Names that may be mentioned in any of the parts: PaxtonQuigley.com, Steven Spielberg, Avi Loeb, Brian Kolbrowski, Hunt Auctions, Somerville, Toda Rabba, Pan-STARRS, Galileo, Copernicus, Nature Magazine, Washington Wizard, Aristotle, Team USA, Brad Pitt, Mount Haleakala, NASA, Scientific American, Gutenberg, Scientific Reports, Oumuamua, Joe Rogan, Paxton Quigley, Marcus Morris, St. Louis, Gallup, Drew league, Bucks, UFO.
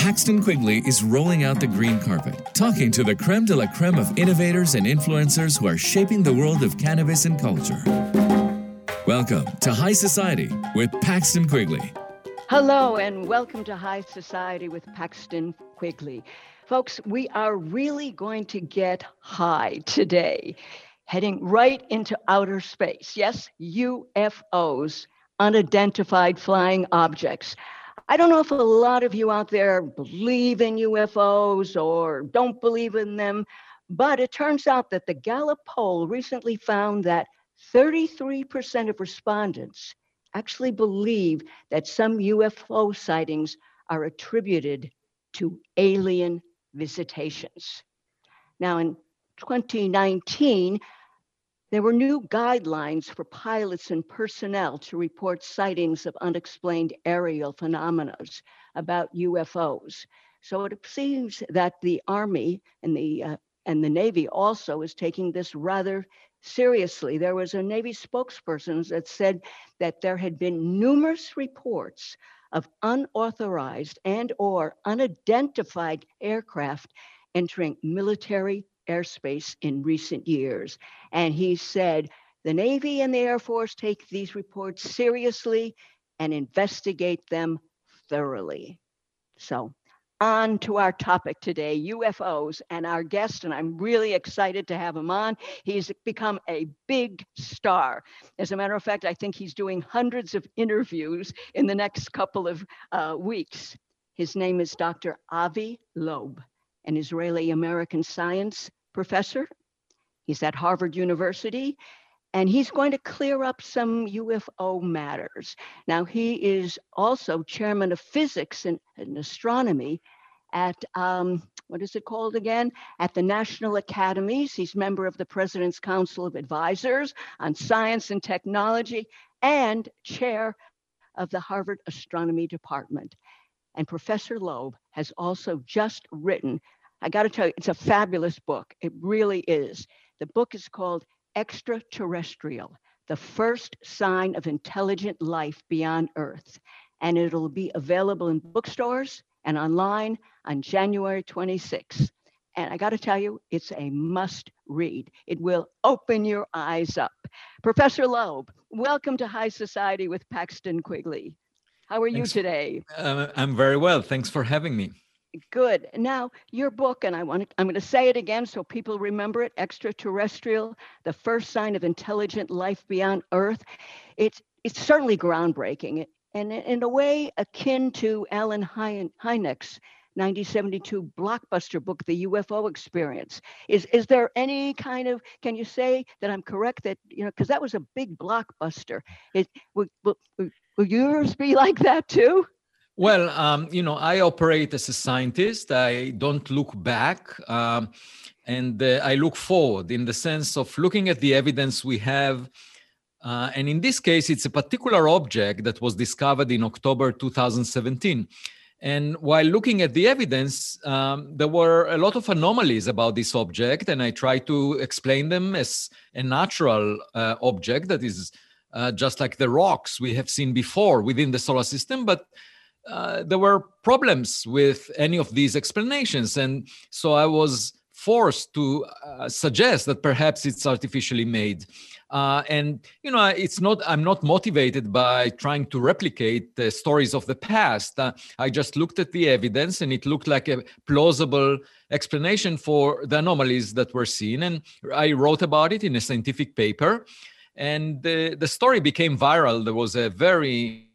Paxton Quigley is rolling out the green carpet, talking to the creme de la creme of innovators and influencers who are shaping the world of cannabis and culture. Welcome to High Society with Paxton Quigley. Hello, and welcome to High Society with Paxton Quigley. Folks, we are really going to get high today, heading right into outer space. Yes, UFOs, unidentified flying objects. I don't know if a lot of you out there believe in UFOs or don't believe in them, but it turns out that the Gallup poll recently found that 33% of respondents actually believe that some UFO sightings are attributed to alien visitations. Now, in 2019, there were new guidelines for pilots and personnel to report sightings of unexplained aerial phenomena about UFOs. So it seems that the Army and the Navy also is taking this rather seriously. There was a Navy spokesperson that said that there had been numerous reports of unauthorized and or unidentified aircraft entering military airspace in recent years. And he said, the Navy and the Air Force take these reports seriously and investigate them thoroughly. So on to our topic today, UFOs, and our guest, and I'm really excited to have him on. He's become a big star. As a matter of fact, I think he's doing hundreds of interviews in the next couple of weeks. His name is Dr. Avi Loeb, an Israeli-American science professor. He's at Harvard University, and he's going to clear up some UFO matters. Now, he is also chairman of physics and astronomy at, at the National Academies. He's member of the President's Council of Advisors on Science and Technology and chair of the Harvard Astronomy Department. And Professor Loeb has also just written, I got to tell you, it's a fabulous book. It really is. The book is called Extraterrestrial, the First Sign of Intelligent Life Beyond Earth. And it'll be available in bookstores and online on January 26th. And I got to tell you, it's a must read. It will open your eyes up. Professor Loeb, welcome to High Society with Paxton Quigley. How are you today? I'm very well. Thanks for having me. Good. Now, your book, and I'm going to say it again so people remember it, Extraterrestrial, the First Sign of Intelligent Life Beyond Earth. It's certainly groundbreaking, and in a way akin to Alan Hynek's 1972 blockbuster book, The UFO Experience. Is there any kind of, can you say that I'm correct that, you know, because that was a big blockbuster. Will yours be like that too? Well, I operate as a scientist. I don't look back, and I look forward in the sense of looking at the evidence we have. And in this case, it's a particular object that was discovered in October 2017. And while looking at the evidence, there were a lot of anomalies about this object, and I tried to explain them as a natural object that is just like the rocks we have seen before within the solar system, but there were problems with any of these explanations. And so I was forced to suggest that perhaps it's artificially made. I'm not motivated by trying to replicate the stories of the past. I just looked at the evidence, and it looked like a plausible explanation for the anomalies that were seen. And I wrote about it in a scientific paper. And the story became viral. There was a very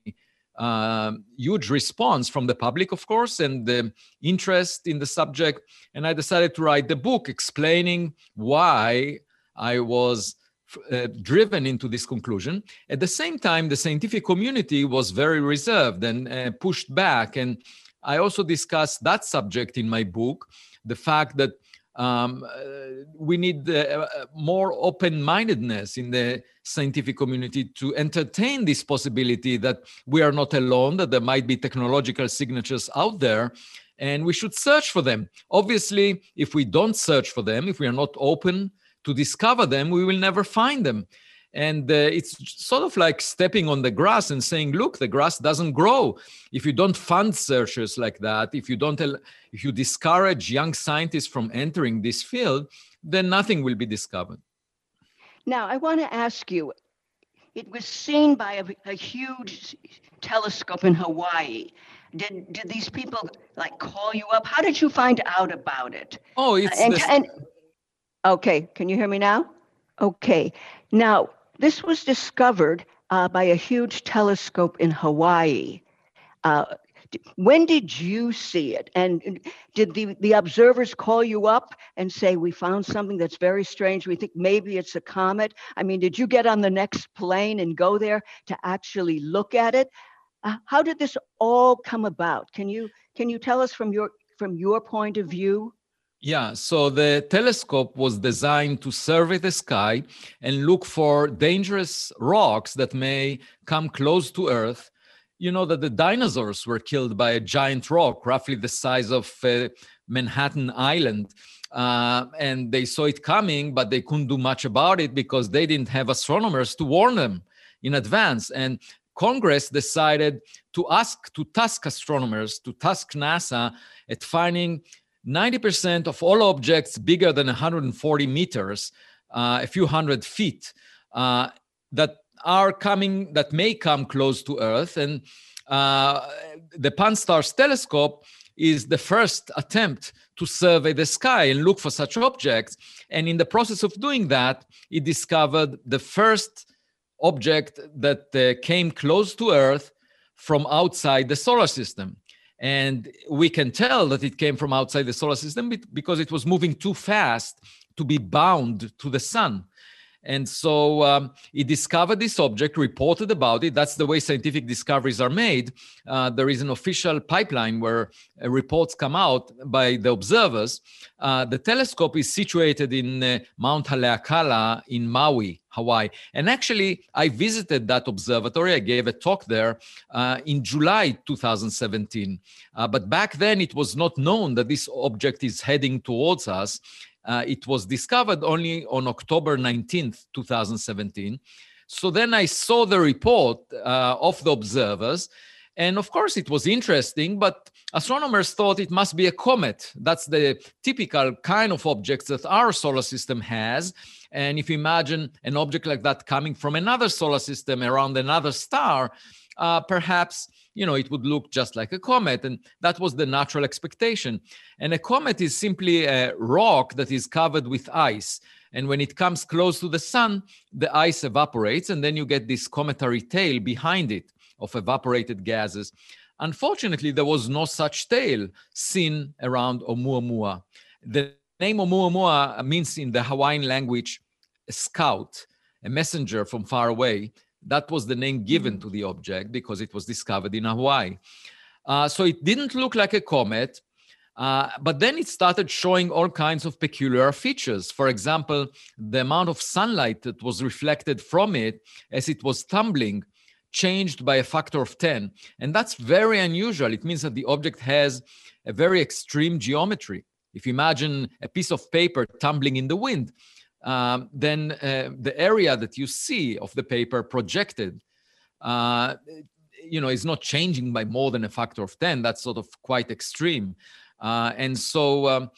huge response from the public, of course, and the interest in the subject. And I decided to write the book explaining why I was driven into this conclusion. At the same time, the scientific community was very reserved and pushed back. And I also discussed that subject in my book, the fact that we need more open-mindedness in the scientific community to entertain this possibility that we are not alone, that there might be technological signatures out there, and we should search for them. Obviously, if we don't search for them, if we are not open to discover them, we will never find them. And it's sort of like stepping on the grass and saying, look, the grass doesn't grow. If you don't fund searchers like that, if you discourage young scientists from entering this field, then nothing will be discovered. Now, I want to ask you, it was seen by a huge telescope in Hawaii. Did these people like call you up? How did you find out about it? Oh, it's... okay, can you hear me now? Okay. Now, this was discovered by a huge telescope in Hawaii. When did you see it? And did the observers call you up and say, we found something that's very strange. We think maybe it's a comet. I mean, did you get on the next plane and go there to actually look at it? How did this all come about? Can you tell us from your point of view? Yeah, so the telescope was designed to survey the sky and look for dangerous rocks that may come close to Earth. You know that the dinosaurs were killed by a giant rock, roughly the size of Manhattan Island. And they saw it coming, but they couldn't do much about it because they didn't have astronomers to warn them in advance. And Congress decided to task astronomers, to task NASA at finding 90% of all objects bigger than 140 meters, a few hundred feet, that may come close to Earth. And the Pan-STARRS telescope is the first attempt to survey the sky and look for such objects. And in the process of doing that, it discovered the first object that came close to Earth from outside the solar system. And we can tell that it came from outside the solar system because it was moving too fast to be bound to the sun. And so it discovered this object, reported about it. That's the way scientific discoveries are made. There is an official pipeline where reports come out by the observers. The telescope is situated in Mount Haleakala in Maui, Hawaii. And actually, I visited that observatory. I gave a talk there in July 2017. But back then, it was not known that this object is heading towards us. It was discovered only on October 19th, 2017. So then I saw the report of the observers. And of course, it was interesting, but astronomers thought it must be a comet. That's the typical kind of objects that our solar system has. And if you imagine an object like that coming from another solar system around another star, perhaps, you know, it would look just like a comet. And that was the natural expectation. And a comet is simply a rock that is covered with ice. And when it comes close to the sun, the ice evaporates, and then you get this cometary tail behind it of evaporated gases. Unfortunately, there was no such tail seen around Oumuamua. The name Oumuamua means in the Hawaiian language, a scout, a messenger from far away. That was the name given to the object because it was discovered in Hawaii. So it didn't look like a comet, but then it started showing all kinds of peculiar features. For example, the amount of sunlight that was reflected from it as it was tumbling changed by a factor of 10. And that's very unusual. It means that the object has a very extreme geometry. If you imagine a piece of paper tumbling in the wind, then the area that you see of the paper projected, is not changing by more than a factor of 10. That's sort of quite extreme. And so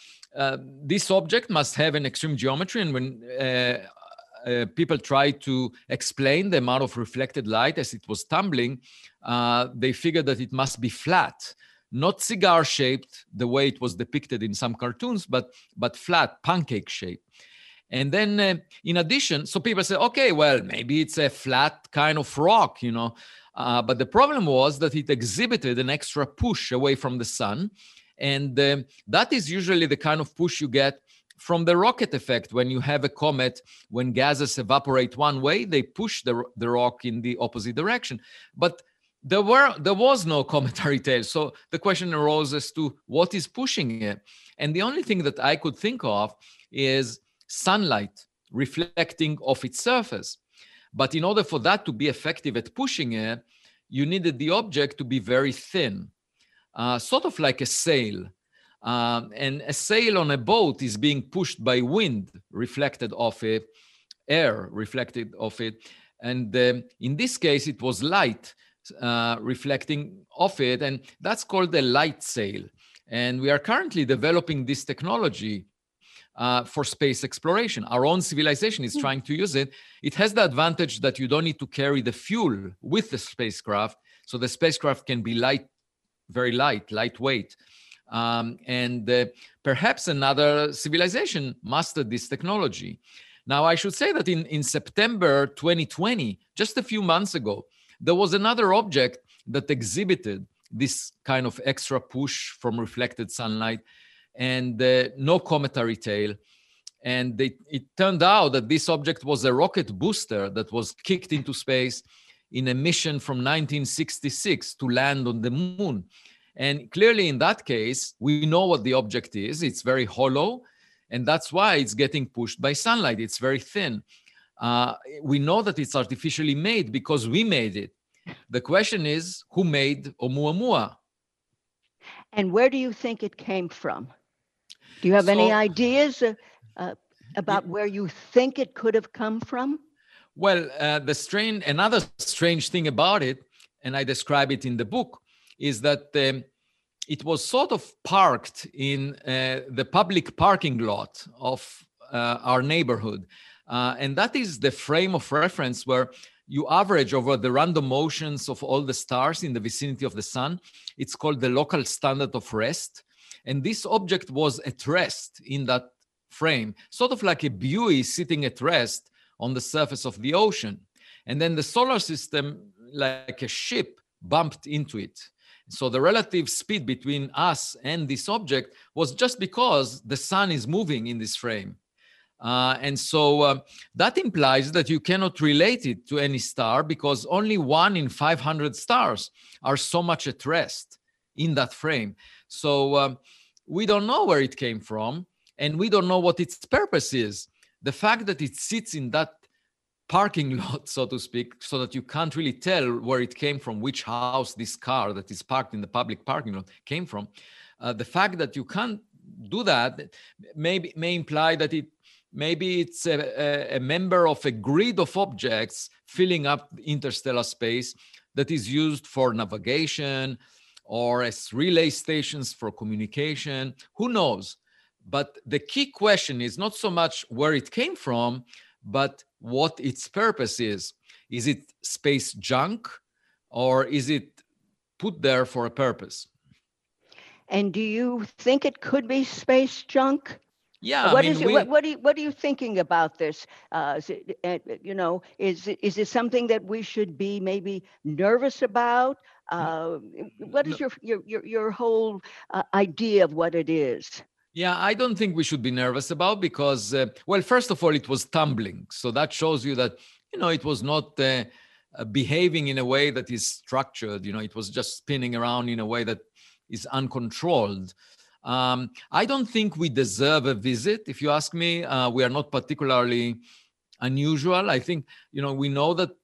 this object must have an extreme geometry. And when people try to explain the amount of reflected light as it was tumbling, they figured that it must be flat. Not cigar-shaped, the way it was depicted in some cartoons, but flat, pancake-shaped. And then in addition, so people say, okay, well, maybe it's a flat kind of rock, you know. But the problem was that it exhibited an extra push away from the sun. And that is usually the kind of push you get from the rocket effect. When you have a comet, when gases evaporate one way, they push the rock in the opposite direction. But there was no cometary tail. So the question arose as to what is pushing it. And the only thing that I could think of is sunlight reflecting off its surface. But in order for that to be effective at pushing it, you needed the object to be very thin, sort of like a sail. And a sail on a boat is being pushed by wind reflected off it. air reflected off it. And in this case, it was light reflecting off it. And that's called the light sail. And we are currently developing this technology for space exploration. Our own civilization is trying to use it. It has the advantage that you don't need to carry the fuel with the spacecraft. So the spacecraft can be light, very light, lightweight. And perhaps another civilization mastered this technology. Now, I should say that in September 2020, just a few months ago, there was another object that exhibited this kind of extra push from reflected sunlight and no cometary tail. And it turned out that this object was a rocket booster that was kicked into space in a mission from 1966 to land on the moon. And clearly in that case, we know what the object is. It's very hollow, and that's why it's getting pushed by sunlight. It's very thin. We know that it's artificially made because we made it. The question is, who made Oumuamua? And where do you think it came from? Do you have any ideas about where you think it could have come from? Well, another strange thing about it, and I describe it in the book, is that it was sort of parked in the public parking lot of our neighborhood. And that is the frame of reference where you average over the random motions of all the stars in the vicinity of the sun. It's called the local standard of rest. And this object was at rest in that frame, sort of like a buoy sitting at rest on the surface of the ocean. And then the solar system, like a ship, bumped into it. So the relative speed between us and this object was just because the sun is moving in this frame. And so that implies that you cannot relate it to any star because only one in 500 stars are so much at rest in that frame. So we don't know where it came from, and we don't know what its purpose is. The fact that it sits in that parking lot, so to speak, so that you can't really tell where it came from, which house this car that is parked in the public parking lot came from. The fact that you can't do that may imply that it's a member of a grid of objects filling up interstellar space that is used for navigation or as relay stations for communication. Who knows? But the key question is not so much where it came from, but what its purpose is. Is it space junk, or is it put there for a purpose? And do you think it could be space junk? Yeah. What are you thinking about this? Is it something that we should be maybe nervous about? What is your whole idea of what it is? Yeah, I don't think we should be nervous about because, first of all, it was tumbling. So that shows you that, it was not behaving in a way that is structured. It was just spinning around in a way that is uncontrolled. I don't think we deserve a visit. If you ask me, we are not particularly unusual. I think, we know that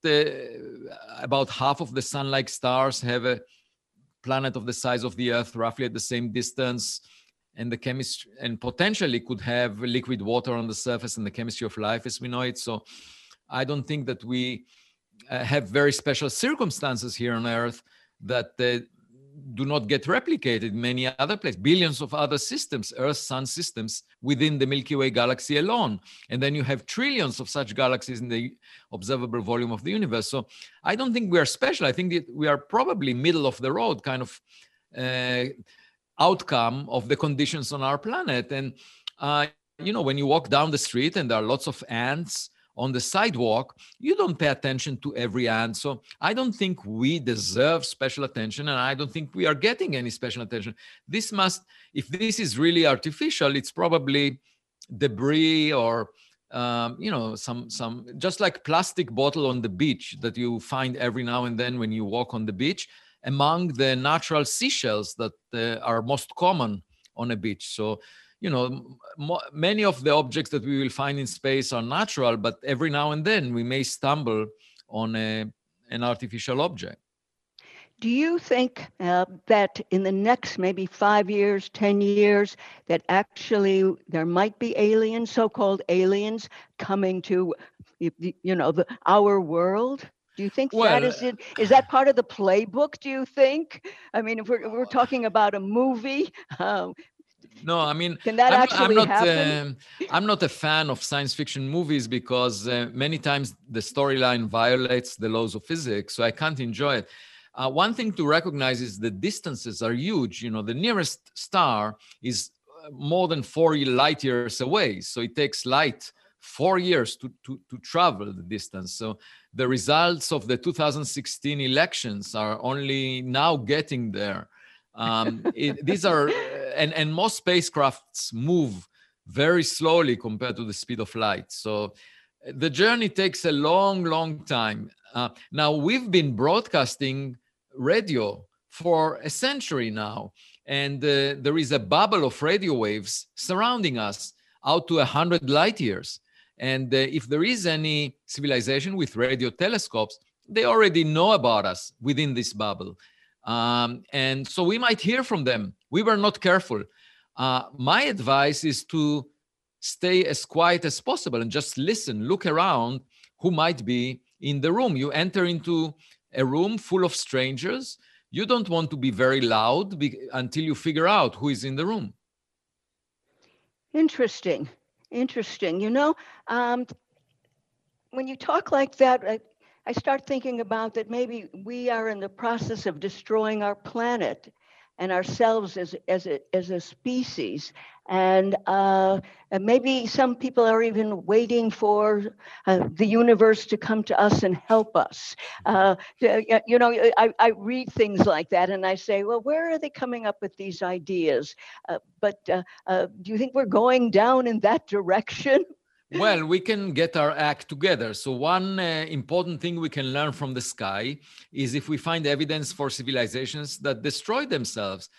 about half of the sun-like stars have a planet of the size of the Earth, roughly at the same distance. And the chemistry, and potentially could have liquid water on the surface and the chemistry of life as we know it. So I don't think that we have very special circumstances here on Earth that do not get replicated in many other places. Billions of other systems, Earth, Sun systems within the Milky Way galaxy alone. And then you have trillions of such galaxies in the observable volume of the universe. So I don't think we are special. I think that we are probably middle of the road kind of outcome of the conditions on our planet. And, when you walk down the street and there are lots of ants on the sidewalk, you don't pay attention to every ant. So I don't think we deserve special attention, and I don't think we are getting any special attention. If this is really artificial, it's probably debris or, some just like plastic bottle on the beach that you find every now and then when you walk on the beach, among the natural seashells that are most common on a beach. So, many of the objects that we will find in space are natural, but every now and then we may stumble on an artificial object. Do you think that in the next maybe 5 years, 10 years, that actually there might be aliens, so-called aliens, coming to, our world? Do you think that is it? Is that part of the playbook, do you think? I mean, if we're talking about a movie, no, I mean, can that actually happen? I'm not a fan of science fiction movies because many times the storyline violates the laws of physics, so I can't enjoy it. One thing to recognize is the distances are huge. The nearest star is more than 40 light years away. So it takes light 4 years to travel the distance. So the results of the 2016 elections are only now getting there. These are most spacecrafts move very slowly compared to the speed of light. So the journey takes a long, long time. Now we've been broadcasting radio for a century now, and there is a bubble of radio waves surrounding us out to 100 light years. And if there is any civilization with radio telescopes, they already know about us within this bubble. And so we might hear from them. We were not careful. My advice is to stay as quiet as possible and just listen, look around who might be in the room. You enter into a room full of strangers. You don't want to be very loud until you figure out who is in the room. Interesting. When you talk like that, I start thinking about that maybe we are in the process of destroying our planet and ourselves as a species. And maybe some people are even waiting for the universe to come to us and help us. I read things like that and I say, well, where are they coming up with these ideas? But do you think we're going down in that direction? Well, we can get our act together. So one important thing we can learn from the sky is if we find evidence for civilizations that destroyed themselves,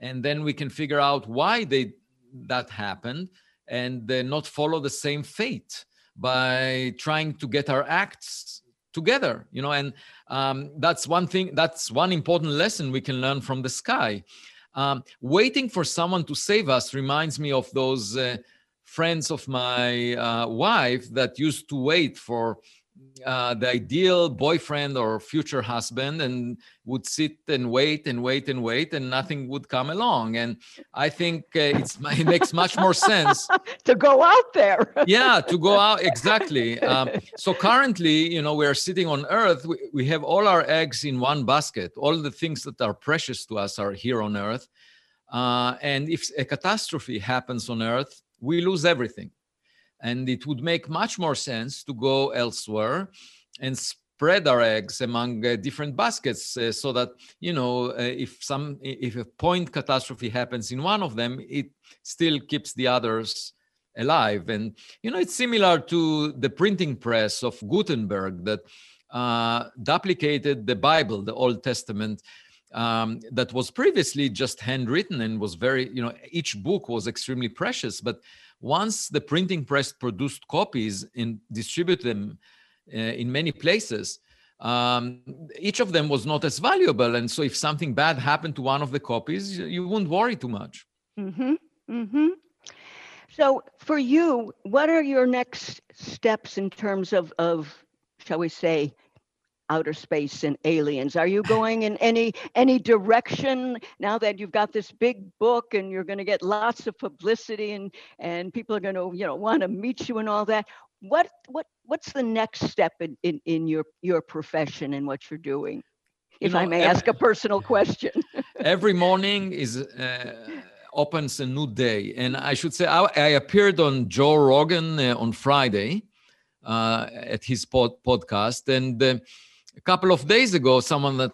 and then we can figure out why that happened and not follow the same fate by trying to get our acts together, and that's one thing. That's one important lesson we can learn from the sky. Waiting for someone to save us reminds me of those friends of my wife that used to wait for the ideal boyfriend or future husband and would sit and wait and nothing would come along. And I think it makes much more sense to go out there. Yeah, to go out. Exactly. So currently, we're sitting on Earth. We have all our eggs in one basket. All the things that are precious to us are here on Earth. And if a catastrophe happens on Earth, we lose everything. And it would make much more sense to go elsewhere and spread our eggs among different baskets so that, if a point catastrophe happens in one of them, it still keeps the others alive. And, it's similar to the printing press of Gutenberg that duplicated the Bible, the Old Testament, that was previously just handwritten and was very, each book was extremely precious. But once the printing press produced copies and distributed them in many places, each of them was not as valuable. And so if something bad happened to one of the copies, you wouldn't worry too much. Mm-hmm. So for you, what are your next steps in terms of shall we say, outer space and aliens? Are you going in any direction now that you've got this big book and you're going to get lots of publicity and people are going to want to meet you and all that? What's the next step in your profession and what you're doing? If I may ask a personal question. Every morning opens a new day, and I should say I appeared on Joe Rogan on Friday at his podcast, and. A couple of days ago, someone that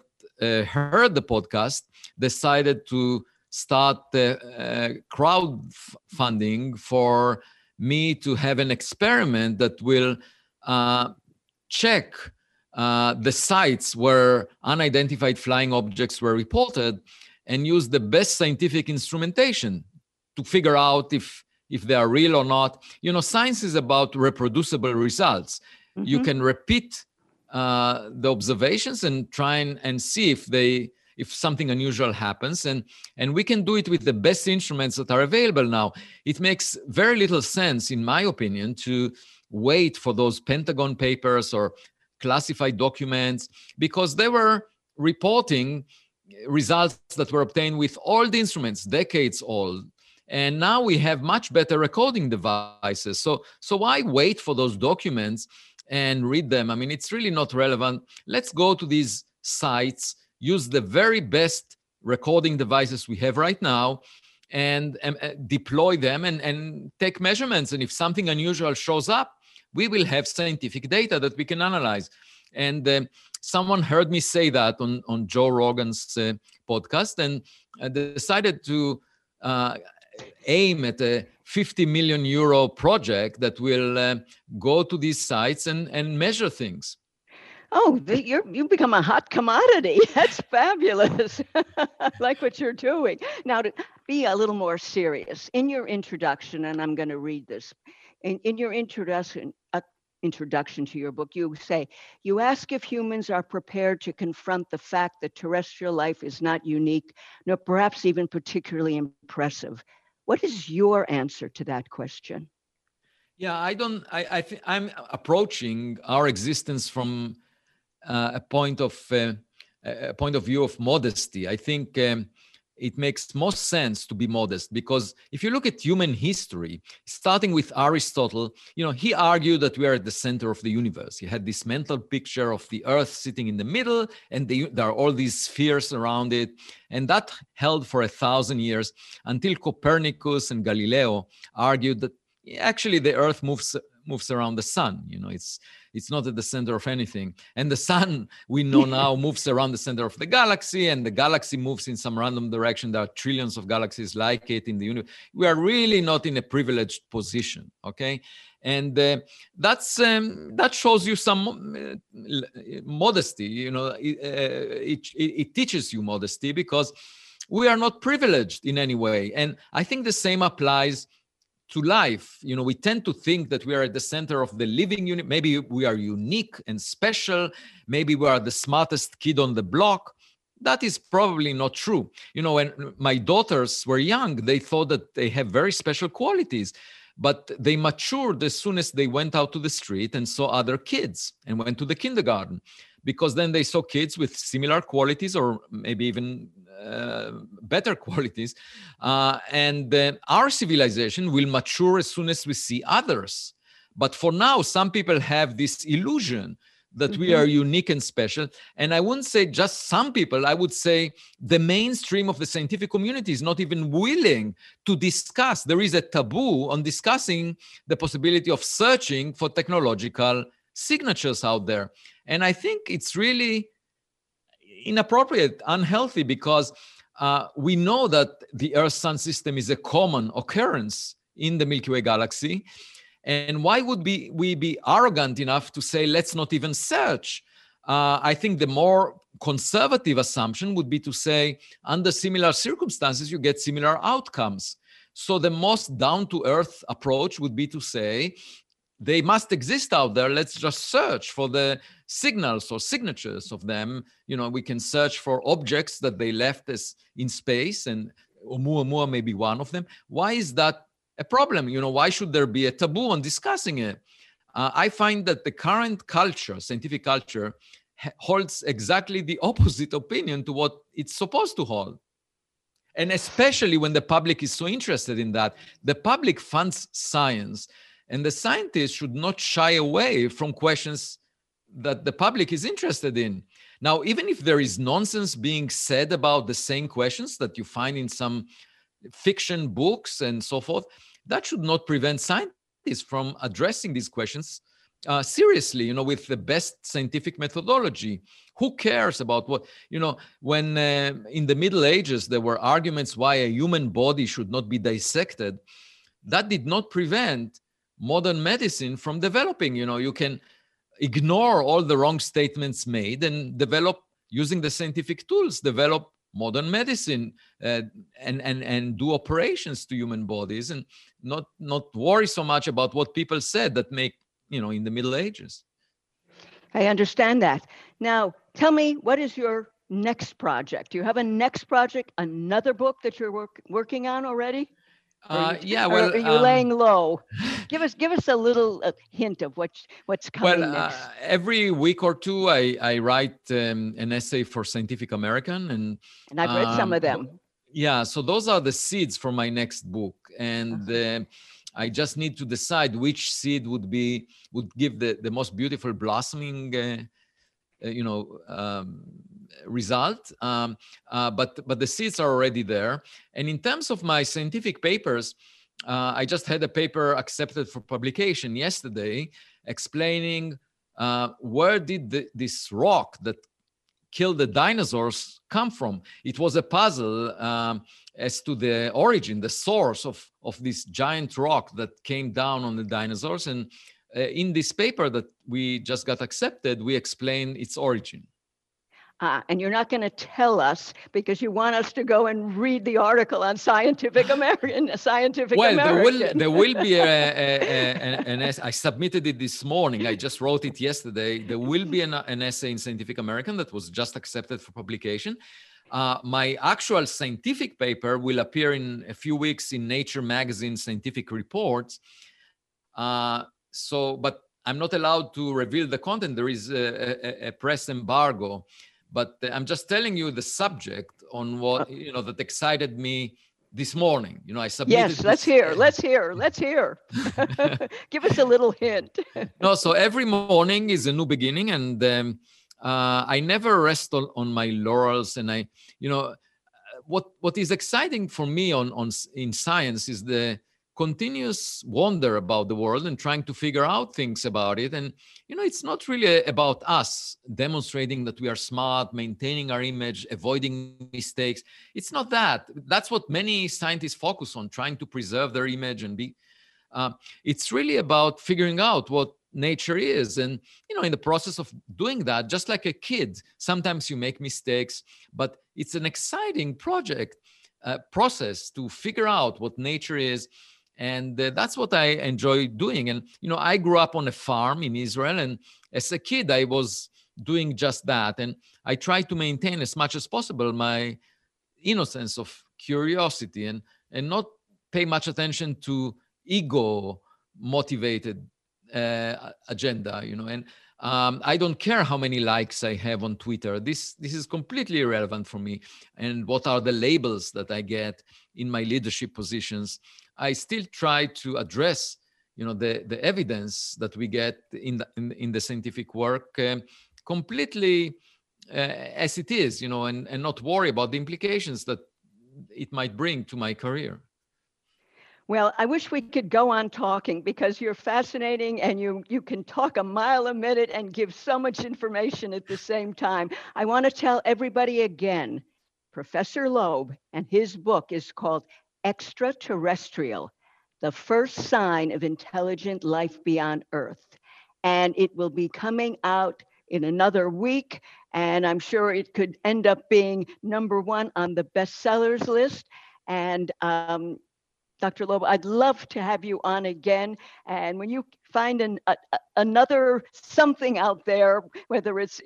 heard the podcast decided to start crowdfunding for me to have an experiment that will check the sites where unidentified flying objects were reported and use the best scientific instrumentation to figure out if they are real or not. Science is about reproducible results. Mm-hmm. You can repeat the observations and try and see if something unusual happens. And we can do it with the best instruments that are available now. It makes very little sense, in my opinion, to wait for those Pentagon papers or classified documents, because they were reporting results that were obtained with old instruments, decades old. And now we have much better recording devices. So why wait for those documents and read them? I mean, it's really not relevant. Let's go to these sites, use the very best recording devices we have right now, and deploy them and take measurements. And if something unusual shows up, we will have scientific data that we can analyze. And someone heard me say that on Joe Rogan's podcast, and decided to aim at a 50 million euro project that will go to these sites and measure things. Oh, you become a hot commodity. That's fabulous. I like what you're doing. Now, to be a little more serious, in your introduction, and I'm going to read this, in your introduction to your book, you say, you ask if humans are prepared to confront the fact that terrestrial life is not unique, nor perhaps even particularly impressive. What is your answer to that question? Yeah, I'm approaching our existence from a point of view of modesty. I think it makes most sense to be modest, because if you look at human history, starting with Aristotle, he argued that we are at the center of the universe. He had this mental picture of the Earth sitting in the middle, and there are all these spheres around it. And that held for 1,000 years until Copernicus and Galileo argued that actually the Earth moves around the sun. It's not at the center of anything. And the sun, we know now, moves around the center of the galaxy, and the galaxy moves in some random direction. There are trillions of galaxies like it in the universe. We are really not in a privileged position, okay? And that shows you some modesty. It teaches you modesty, because we are not privileged in any way. And I think the same applies to life. We tend to think that we are at the center of the living unit. Maybe we are unique and special. Maybe we are the smartest kid on the block. That is probably not true. When my daughters were young, they thought that they have very special qualities, but they matured as soon as they went out to the street and saw other kids and went to the kindergarten, because then they saw kids with similar qualities, or maybe even better qualities. And our civilization will mature as soon as we see others. But for now, some people have this illusion that we are unique and special. And I wouldn't say just some people, I would say the mainstream of the scientific community is not even willing to discuss. There is a taboo on discussing the possibility of searching for technological signatures out there. And I think it's really inappropriate, unhealthy, because we know that the Earth-Sun system is a common occurrence in the Milky Way galaxy. And why would we be arrogant enough to say, let's not even search? I think the more conservative assumption would be to say, under similar circumstances, you get similar outcomes. So the most down-to-earth approach would be to say, they must exist out there. Let's just search for the signals or signatures of them. We can search for objects that they left us in space, and Oumuamua may be one of them. Why is that a problem? Why should there be a taboo on discussing it? I find that the current culture, scientific culture, holds exactly the opposite opinion to what it's supposed to hold. And especially when the public is so interested in that, the public funds science. And the scientists should not shy away from questions that the public is interested in. Now, even if there is nonsense being said about the same questions that you find in some fiction books and so forth, that should not prevent scientists from addressing these questions seriously, with the best scientific methodology. Who cares about what, when in the Middle Ages, there were arguments why a human body should not be dissected. That did not prevent modern medicine from developing. You can ignore all the wrong statements made and develop, using the scientific tools, develop modern medicine and do operations to human bodies, and not worry so much about what people said that make, in the Middle Ages. I understand that. Now, tell me, what is your next project? Do you have a next project, another book that you're working on already? Well, are you laying low? Give us a little hint of what's coming next. Every week or two, I write an essay for Scientific American, and I've read some of them. Yeah, so those are the seeds for my next book, and I just need to decide which seed would give the most beautiful blossoming, result. But the seeds are already there. And in terms of my scientific papers, I just had a paper accepted for publication yesterday, explaining where did this rock that killed the dinosaurs come from. It was a puzzle as to the origin, the source of this giant rock that came down on the dinosaurs. And in this paper that we just got accepted, we explain its origin. And you're not going to tell us because you want us to go and read the article on Scientific American. There will be an essay. I submitted it this morning. I just wrote it yesterday. There will be an essay in Scientific American that was just accepted for publication. My actual scientific paper will appear in a few weeks in Nature Magazine, Scientific Reports. But I'm not allowed to reveal the content. There is a press embargo. But I'm just telling you the subject on what, that excited me this morning. I submitted. Yes, let's hear. Give us a little hint. No, so every morning is a new beginning, and I never rest on my laurels. And I, what is exciting for me in science is the continuous wonder about the world and trying to figure out things about it. And, it's not really about us demonstrating that we are smart, maintaining our image, avoiding mistakes. It's not that. That's what many scientists focus on, trying to preserve their image and be. It's really about figuring out what nature is. And, in the process of doing that, just like a kid, sometimes you make mistakes, but it's an exciting process to figure out what nature is. And that's what I enjoy doing. And, I grew up on a farm in Israel. And as a kid, I was doing just that. And I tried to maintain as much as possible my innocence of curiosity and not pay much attention to ego-motivated agenda, And I don't care how many likes I have on Twitter. This is completely irrelevant for me. And what are the labels that I get in my leadership positions? I still try to address, the evidence that we get in the scientific work completely as it is, and not worry about the implications that it might bring to my career. Well, I wish we could go on talking because you're fascinating and you can talk a mile a minute and give so much information at the same time. I want to tell everybody again, Professor Loeb and his book is called Extraterrestrial, the First Sign of Intelligent Life Beyond Earth. And it will be coming out in another week. And I'm sure it could end up being #1 on the bestsellers list. And Dr. Loeb, I'd love to have you on again. And when you find another something out there, whether it's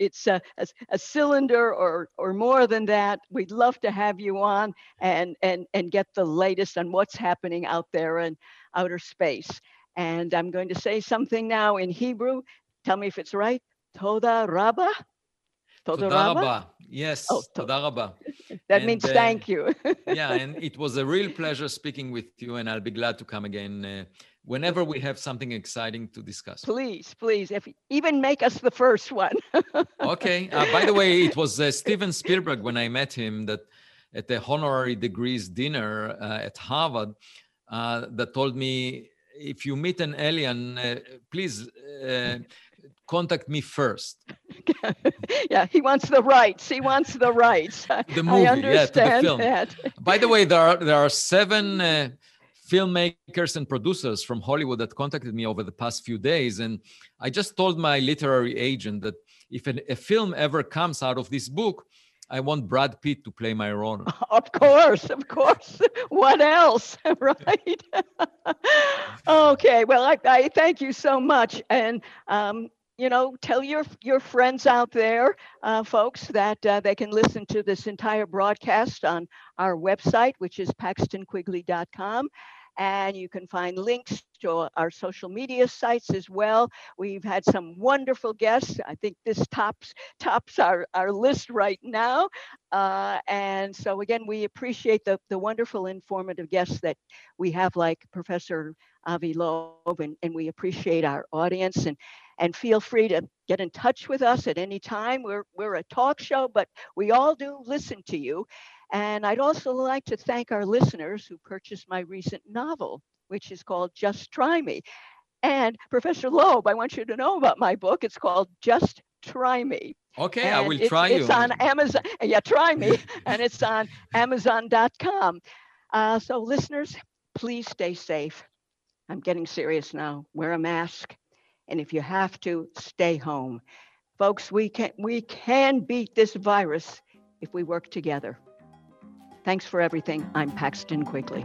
a cylinder or more than that, we'd love to have you on and get the latest on what's happening out there in outer space. And I'm going to say something now in Hebrew. Tell me if it's right. Toda Rabba. Toda Rabba. Yes, Toda Rabba. That means thank you. Yeah, and it was a real pleasure speaking with you, and I'll be glad to come again whenever we have something exciting to discuss. Please, if even make us the first one. Okay. By the way, it was Steven Spielberg when I met him that at the honorary degrees dinner at Harvard that told me, if you meet an alien, please contact me first. Yeah, he wants the rights. The movie, I understand that. By the way, there are 7 filmmakers and producers from Hollywood that contacted me over the past few days, and I just told my literary agent that if a film ever comes out of this book, I want Brad Pitt to play my role. Of course. What else, right? Okay, well, I thank you so much. And you know, tell your friends out there, folks, that they can listen to this entire broadcast on our website, which is PaxtonQuigley.com. And you can find links to our social media sites as well. We've had some wonderful guests. I think this tops our list right now. And so again, we appreciate the wonderful informative guests that we have, like Professor Avi Loeb, and we appreciate our audience. And feel free to get in touch with us at any time. We're a talk show, but we all do listen to you. And I'd also like to thank our listeners who purchased my recent novel, which is called Just Try Me. And Professor Loeb, I want you to know about my book. It's called Just Try Me. Okay, and I will try you. It's on Amazon. Yeah, try me. And it's on Amazon.com. So listeners, please stay safe. I'm getting serious now. Wear a mask. And if you have to, stay home. Folks, we can beat this virus if we work together. Thanks for everything. I'm Paxton Quigley.